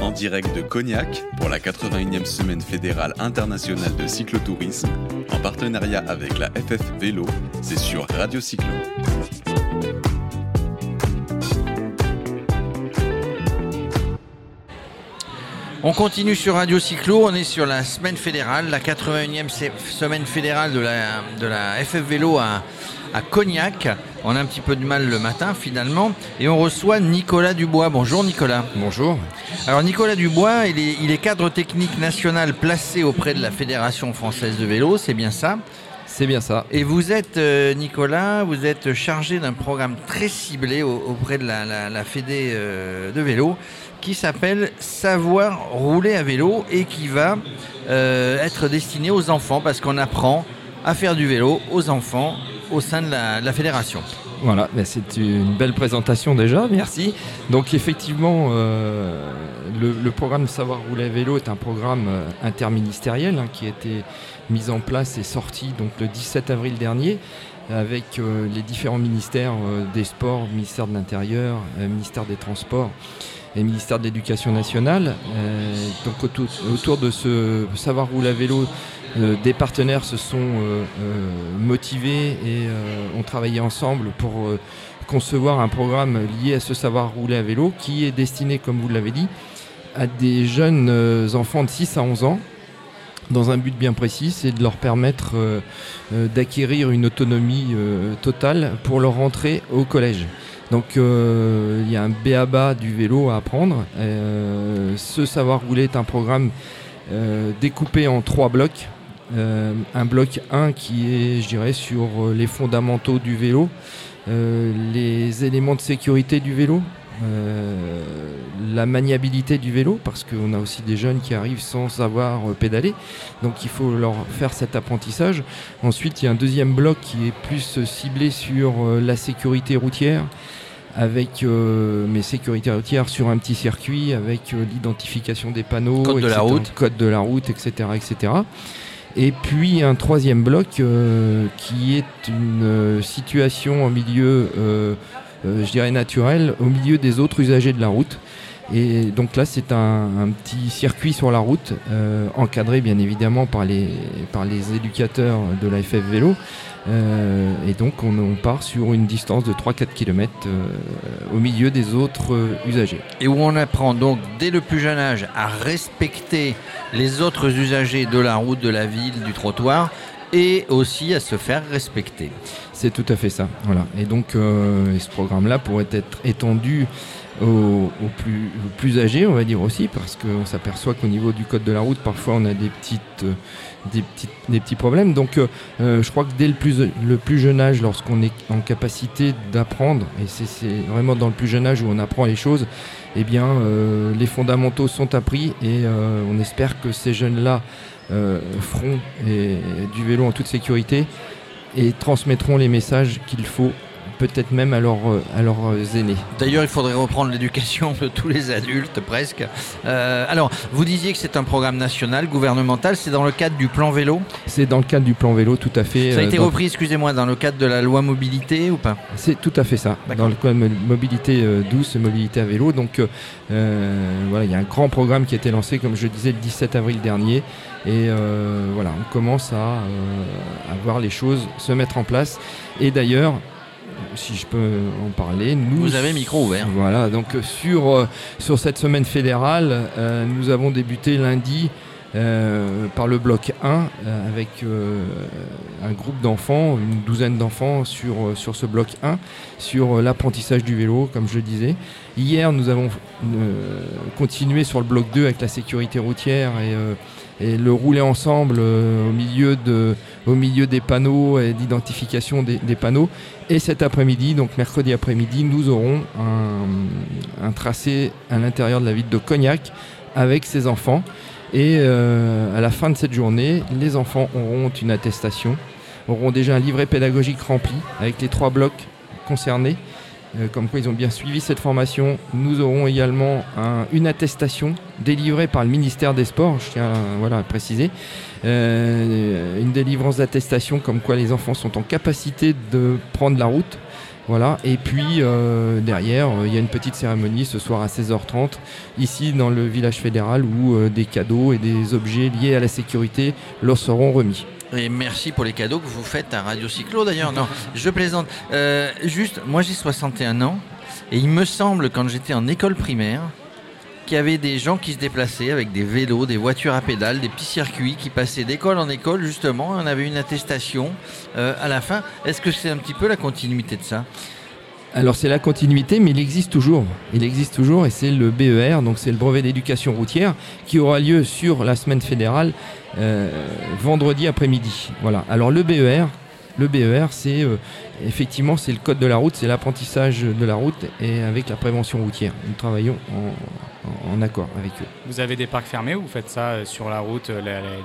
En direct de Cognac pour la 81e semaine fédérale internationale de cyclotourisme, en partenariat avec la FFVélo, c'est sur Radio Cyclo. On continue sur Radio Cyclo, on est sur la semaine fédérale, la 81e semaine fédérale de la FFVélo à Cognac. On a un petit peu de mal le matin finalement et on reçoit Nicolas Dubois. Bonjour Nicolas. Bonjour. Alors Nicolas Dubois, il est cadre technique national placé auprès de la Fédération Française de Vélo, c'est bien ça ? C'est bien ça. Et vous êtes, Nicolas, vous êtes chargé d'un programme très ciblé auprès de la Fédé de vélo qui s'appelle « Savoir rouler à vélo » et qui va être destiné aux enfants parce qu'on apprend à faire du vélo aux enfants au sein de la fédération. Voilà, ben c'est une belle présentation déjà, merci. Donc effectivement, le programme Savoir rouler à vélo est un programme interministériel qui a été mis en place et sorti donc, le 17 avril dernier avec les différents ministères des Sports, ministère de l'Intérieur, ministère des Transports et ministère de l'Éducation nationale. Donc autour de ce Savoir rouler à vélo, des partenaires se sont motivés et ont travaillé ensemble pour concevoir un programme lié à ce savoir rouler à vélo qui est destiné, comme vous l'avez dit, à des jeunes enfants de 6 à 11 ans dans un but bien précis, c'est de leur permettre d'acquérir une autonomie totale pour leur entrée au collège. Donc il y a un b.a.-ba du vélo à apprendre. Ce savoir rouler est un programme découpé en 3 blocs. Un bloc 1 qui est, je dirais, sur les fondamentaux du vélo, les éléments de sécurité du vélo, la maniabilité du vélo, parce qu'on a aussi des jeunes qui arrivent sans savoir pédaler, donc il faut leur faire cet apprentissage. Ensuite, il y a un deuxième bloc qui est plus ciblé sur la sécurité routière, avec mes sécurités routières sur un petit circuit, avec l'identification des panneaux, code de la route, etc. Et puis un troisième bloc qui est une situation en milieu, je dirais naturel, au milieu des autres usagers de la route. Et donc là, c'est un petit circuit sur la route, encadré bien évidemment par les éducateurs de la FFVélo. Et donc on part sur une distance de 3-4 km au milieu des autres usagers. Et où on apprend donc dès le plus jeune âge à respecter les autres usagers de la route, de la ville, du trottoir et aussi à se faire respecter. C'est tout à fait ça. Voilà. Et donc ce programme-là pourrait être étendu aux plus âgés, on va dire aussi, parce qu'on s'aperçoit qu'au niveau du code de la route, parfois on a des petits problèmes. Donc je crois que dès le plus jeune âge, lorsqu'on est en capacité d'apprendre, et c'est vraiment dans le plus jeune âge où on apprend les choses, eh bien les fondamentaux sont appris et on espère que ces jeunes-là feront du vélo en toute sécurité et transmettront les messages qu'il faut, peut-être même à leurs aînés. D'ailleurs, il faudrait reprendre l'éducation de tous les adultes, presque. Alors, vous disiez que c'est un programme national, gouvernemental, c'est dans le cadre du plan vélo ? C'est dans le cadre du plan vélo, tout à fait. Ça a été repris, excusez-moi, dans le cadre de la loi mobilité ou pas ? C'est tout à fait ça. D'accord. Dans le cadre mobilité douce, mobilité à vélo. Donc, voilà, il y a un grand programme qui a été lancé, comme je disais, le 17 avril dernier. Et voilà, on commence à voir les choses se mettre en place. Et d'ailleurs, si je peux en parler, vous avez micro ouvert. Voilà, donc sur cette semaine fédérale, nous avons débuté lundi par le bloc 1 avec un groupe d'enfants, une douzaine d'enfants sur ce bloc 1, sur l'apprentissage du vélo, comme je le disais. Hier, nous avons continué sur le bloc 2 avec la sécurité routière et le rouler ensemble au milieu des panneaux et d'identification des panneaux. Et cet après-midi, donc mercredi après-midi, nous aurons un tracé à l'intérieur de la ville de Cognac avec ses enfants. Et à la fin de cette journée, les enfants auront une attestation, auront déjà un livret pédagogique rempli avec les 3 blocs concernés. Comme quoi ils ont bien suivi cette formation. Nous aurons également une attestation délivrée par le ministère des Sports, je tiens à préciser, une délivrance d'attestation comme quoi les enfants sont en capacité de prendre la route Voilà, et puis derrière, il y a une petite cérémonie ce soir à 16h30, ici dans le village fédéral, où des cadeaux et des objets liés à la sécurité leur seront remis. Et merci pour les cadeaux que vous faites à Radio Cyclo d'ailleurs. Non, je plaisante. Juste, moi j'ai 61 ans, et il me semble, quand j'étais en école primaire, qu'il y avait des gens qui se déplaçaient avec des vélos, des voitures à pédales, des petits circuits qui passaient d'école en école, justement. On avait une attestation à la fin. Est-ce que c'est un petit peu la continuité de ça ? Alors c'est la continuité, mais il existe toujours. Il existe toujours, et c'est le BER, donc c'est le brevet d'éducation routière, qui aura lieu sur la semaine fédérale vendredi après-midi. Voilà. Alors le BER, c'est effectivement c'est le code de la route, c'est l'apprentissage de la route et avec la prévention routière. Nous travaillons en accord avec eux. Vous avez des parcs fermés ou vous faites ça sur la route,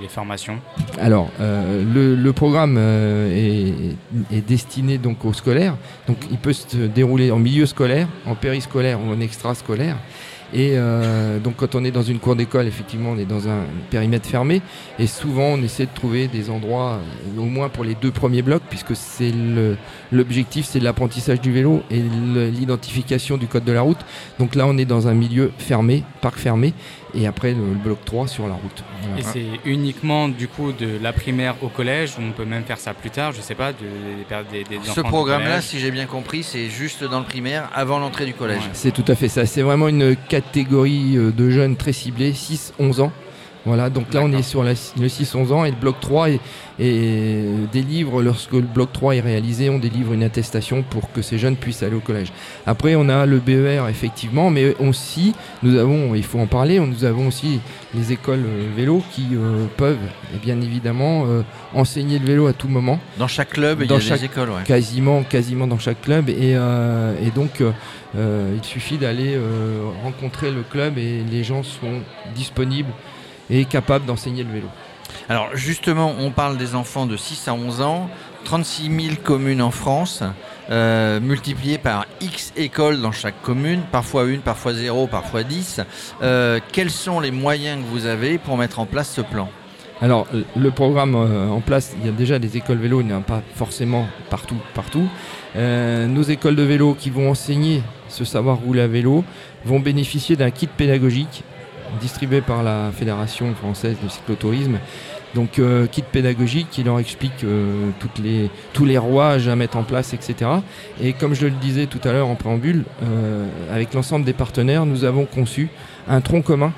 les formations ? Alors, le programme est destiné donc aux scolaires. Donc, il peut se dérouler en milieu scolaire, en périscolaire ou en extrascolaire. Et donc, quand on est dans une cour d'école, effectivement, on est dans un périmètre fermé. Et souvent, on essaie de trouver des endroits, au moins pour les 2 premiers blocs, puisque c'est l'objectif, c'est l'apprentissage du vélo et l'identification du code de la route. Donc là, on est dans un milieu fermé, parc fermé, et après le bloc 3 sur la route. Voilà. Et c'est uniquement du coup de la primaire au collège, on peut même faire ça plus tard, je sais pas, des enfants. Ce programme-là, si j'ai bien compris, c'est juste dans le primaire, avant l'entrée du collège. Ouais. C'est tout à fait ça, c'est vraiment une catégorie de jeunes très ciblés, 6-11 ans. Voilà, donc là, on est sur le 6-11 ans et le bloc 3 et délivre, lorsque le bloc 3 est réalisé, on délivre une attestation pour que ces jeunes puissent aller au collège. Après, on a le BER, effectivement, mais aussi, nous avons aussi les écoles vélo qui peuvent, et bien évidemment, enseigner le vélo à tout moment. Dans chaque club, il y a des écoles, ouais. Quasiment dans chaque club. Et donc, il suffit d'aller rencontrer le club et les gens sont disponibles et capable d'enseigner le vélo. Alors justement, on parle des enfants de 6 à 11 ans, 36 000 communes en France, multipliées par X écoles dans chaque commune, parfois 1, parfois 0, parfois 10. Quels sont les moyens que vous avez pour mettre en place ce plan ? Alors le programme en place, il y a déjà des écoles vélo, il n'y en a pas forcément partout. Nos écoles de vélo qui vont enseigner ce savoir rouler à vélo vont bénéficier d'un kit pédagogique distribué par la Fédération Française de Cyclotourisme. Donc kit pédagogique qui leur explique tous les rouages à mettre en place, etc. Et comme je le disais tout à l'heure en préambule, avec l'ensemble des partenaires, nous avons conçu un tronc commun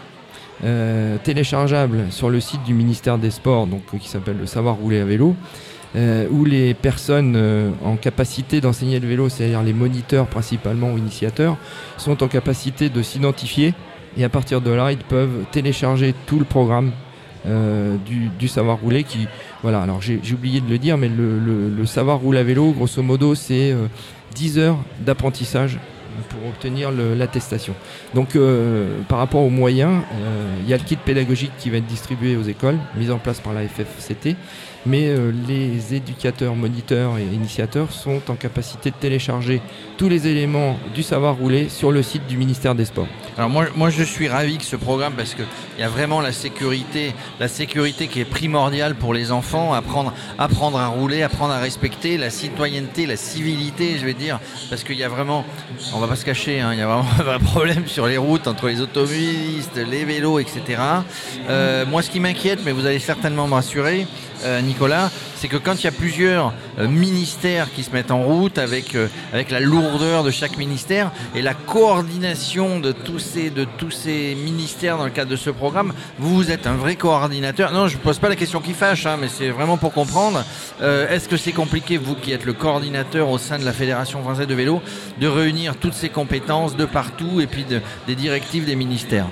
téléchargeable sur le site du ministère des Sports, donc, qui s'appelle le Savoir rouler à vélo, où les personnes en capacité d'enseigner le vélo, c'est-à-dire les moniteurs principalement ou initiateurs, sont en capacité de s'identifier. Et à partir de là, ils peuvent télécharger tout le programme du savoir rouler. Voilà, alors j'ai oublié de le dire, mais le savoir rouler à vélo, grosso modo, c'est 10 heures d'apprentissage pour obtenir l'attestation. Donc, par rapport aux moyens, il y a le kit pédagogique qui va être distribué aux écoles, mis en place par la FFCT, mais les éducateurs, moniteurs et initiateurs sont en capacité de télécharger tous les éléments du savoir rouler sur le site du ministère des Sports. Alors moi je suis ravi que ce programme, parce qu'il y a vraiment la sécurité qui est primordiale pour les enfants, apprendre à rouler, apprendre à respecter la citoyenneté, la civilité, je vais dire, parce qu'il y a vraiment, on va pas se cacher, hein, il y a vraiment un problème sur les routes entre les automobilistes, les vélos, etc. Moi ce qui m'inquiète, mais vous allez certainement me rassurer, Nicolas, c'est que quand il y a plusieurs ministères qui se mettent en route avec la lourdeur de chaque ministère et la coordination de tous ces ministères dans le cadre de ce programme, vous êtes un vrai coordinateur. Non, je ne pose pas la question qui fâche, hein, mais c'est vraiment pour comprendre. Est-ce que c'est compliqué, vous qui êtes le coordinateur au sein de la Fédération Française de Vélo, de réunir toutes ces compétences de partout et puis des directives des ministères ?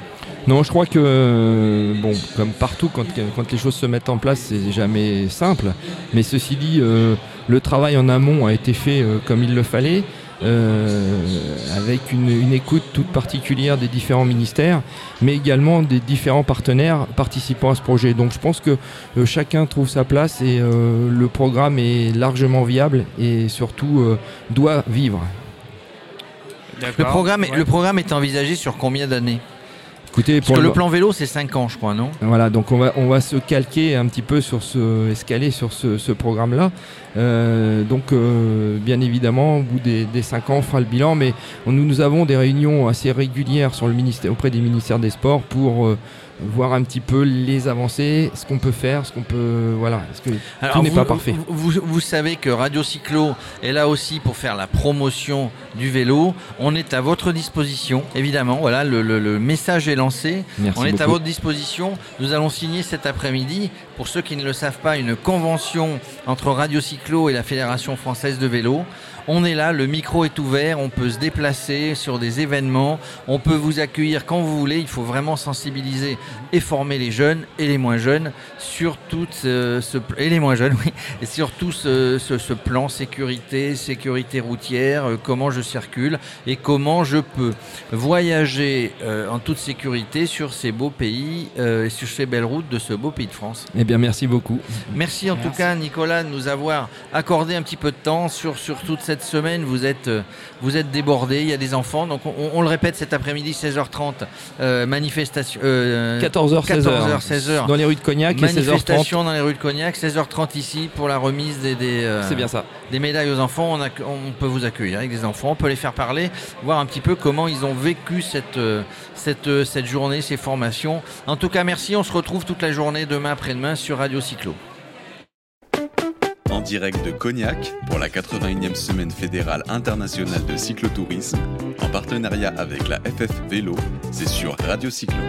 Non, je crois que, comme partout, quand les choses se mettent en place, c'est jamais simple. Mais ceci dit, le travail en amont a été fait comme il le fallait, avec une écoute toute particulière des différents ministères, mais également des différents partenaires participants à ce projet. Donc je pense que chacun trouve sa place et le programme est largement viable et surtout doit vivre. Le programme est envisagé sur combien d'années ? écoutez, parce que le plan vélo, c'est 5 ans, je crois, non ? Voilà, donc on va se calquer un petit peu sur ce programme-là. Donc, bien évidemment, au bout des 5 ans, on fera le bilan, mais nous avons des réunions assez régulières auprès des ministères des Sports pour voir un petit peu les avancées, ce qu'on peut faire, ce qu'on peut... Voilà, parce que alors, tout n'est pas parfait. Vous savez que Radio Cyclo est là aussi pour faire la promotion du vélo. On est à votre disposition, évidemment. Voilà, le message est lancé. Merci beaucoup. À votre disposition. Nous allons signer cet après-midi, pour ceux qui ne le savent pas, une convention entre Radio Cyclo et la Fédération Française de Vélo. On est là, le micro est ouvert, on peut se déplacer sur des événements, on peut vous accueillir quand vous voulez. Il faut vraiment sensibiliser et former les jeunes et les moins jeunes sur tout ce plan sécurité routière, comment je circule et comment je peux voyager en toute sécurité sur ces beaux pays et sur ces belles routes de ce beau pays de France. Eh bien, merci beaucoup. Merci en tout cas, Nicolas, de nous avoir accordé un petit peu de temps sur toute cette semaine. Vous êtes débordé, il y a des enfants, donc on le répète, cet après-midi 16h30 manifestation 14h 16h dans les rues de Cognac, manifestation et 16h30 dans les rues de Cognac, 16h30 ici pour la remise des c'est bien ça, des médailles aux enfants. On peut vous accueillir avec des enfants, on peut les faire parler, voir un petit peu comment ils ont vécu cette journée, ces formations. En tout cas, merci, on se retrouve toute la journée demain après-demain sur Radio Cyclo. En direct de Cognac pour la 81e semaine fédérale internationale de cyclotourisme, en partenariat avec la FFVélo, c'est sur Radio Cyclo.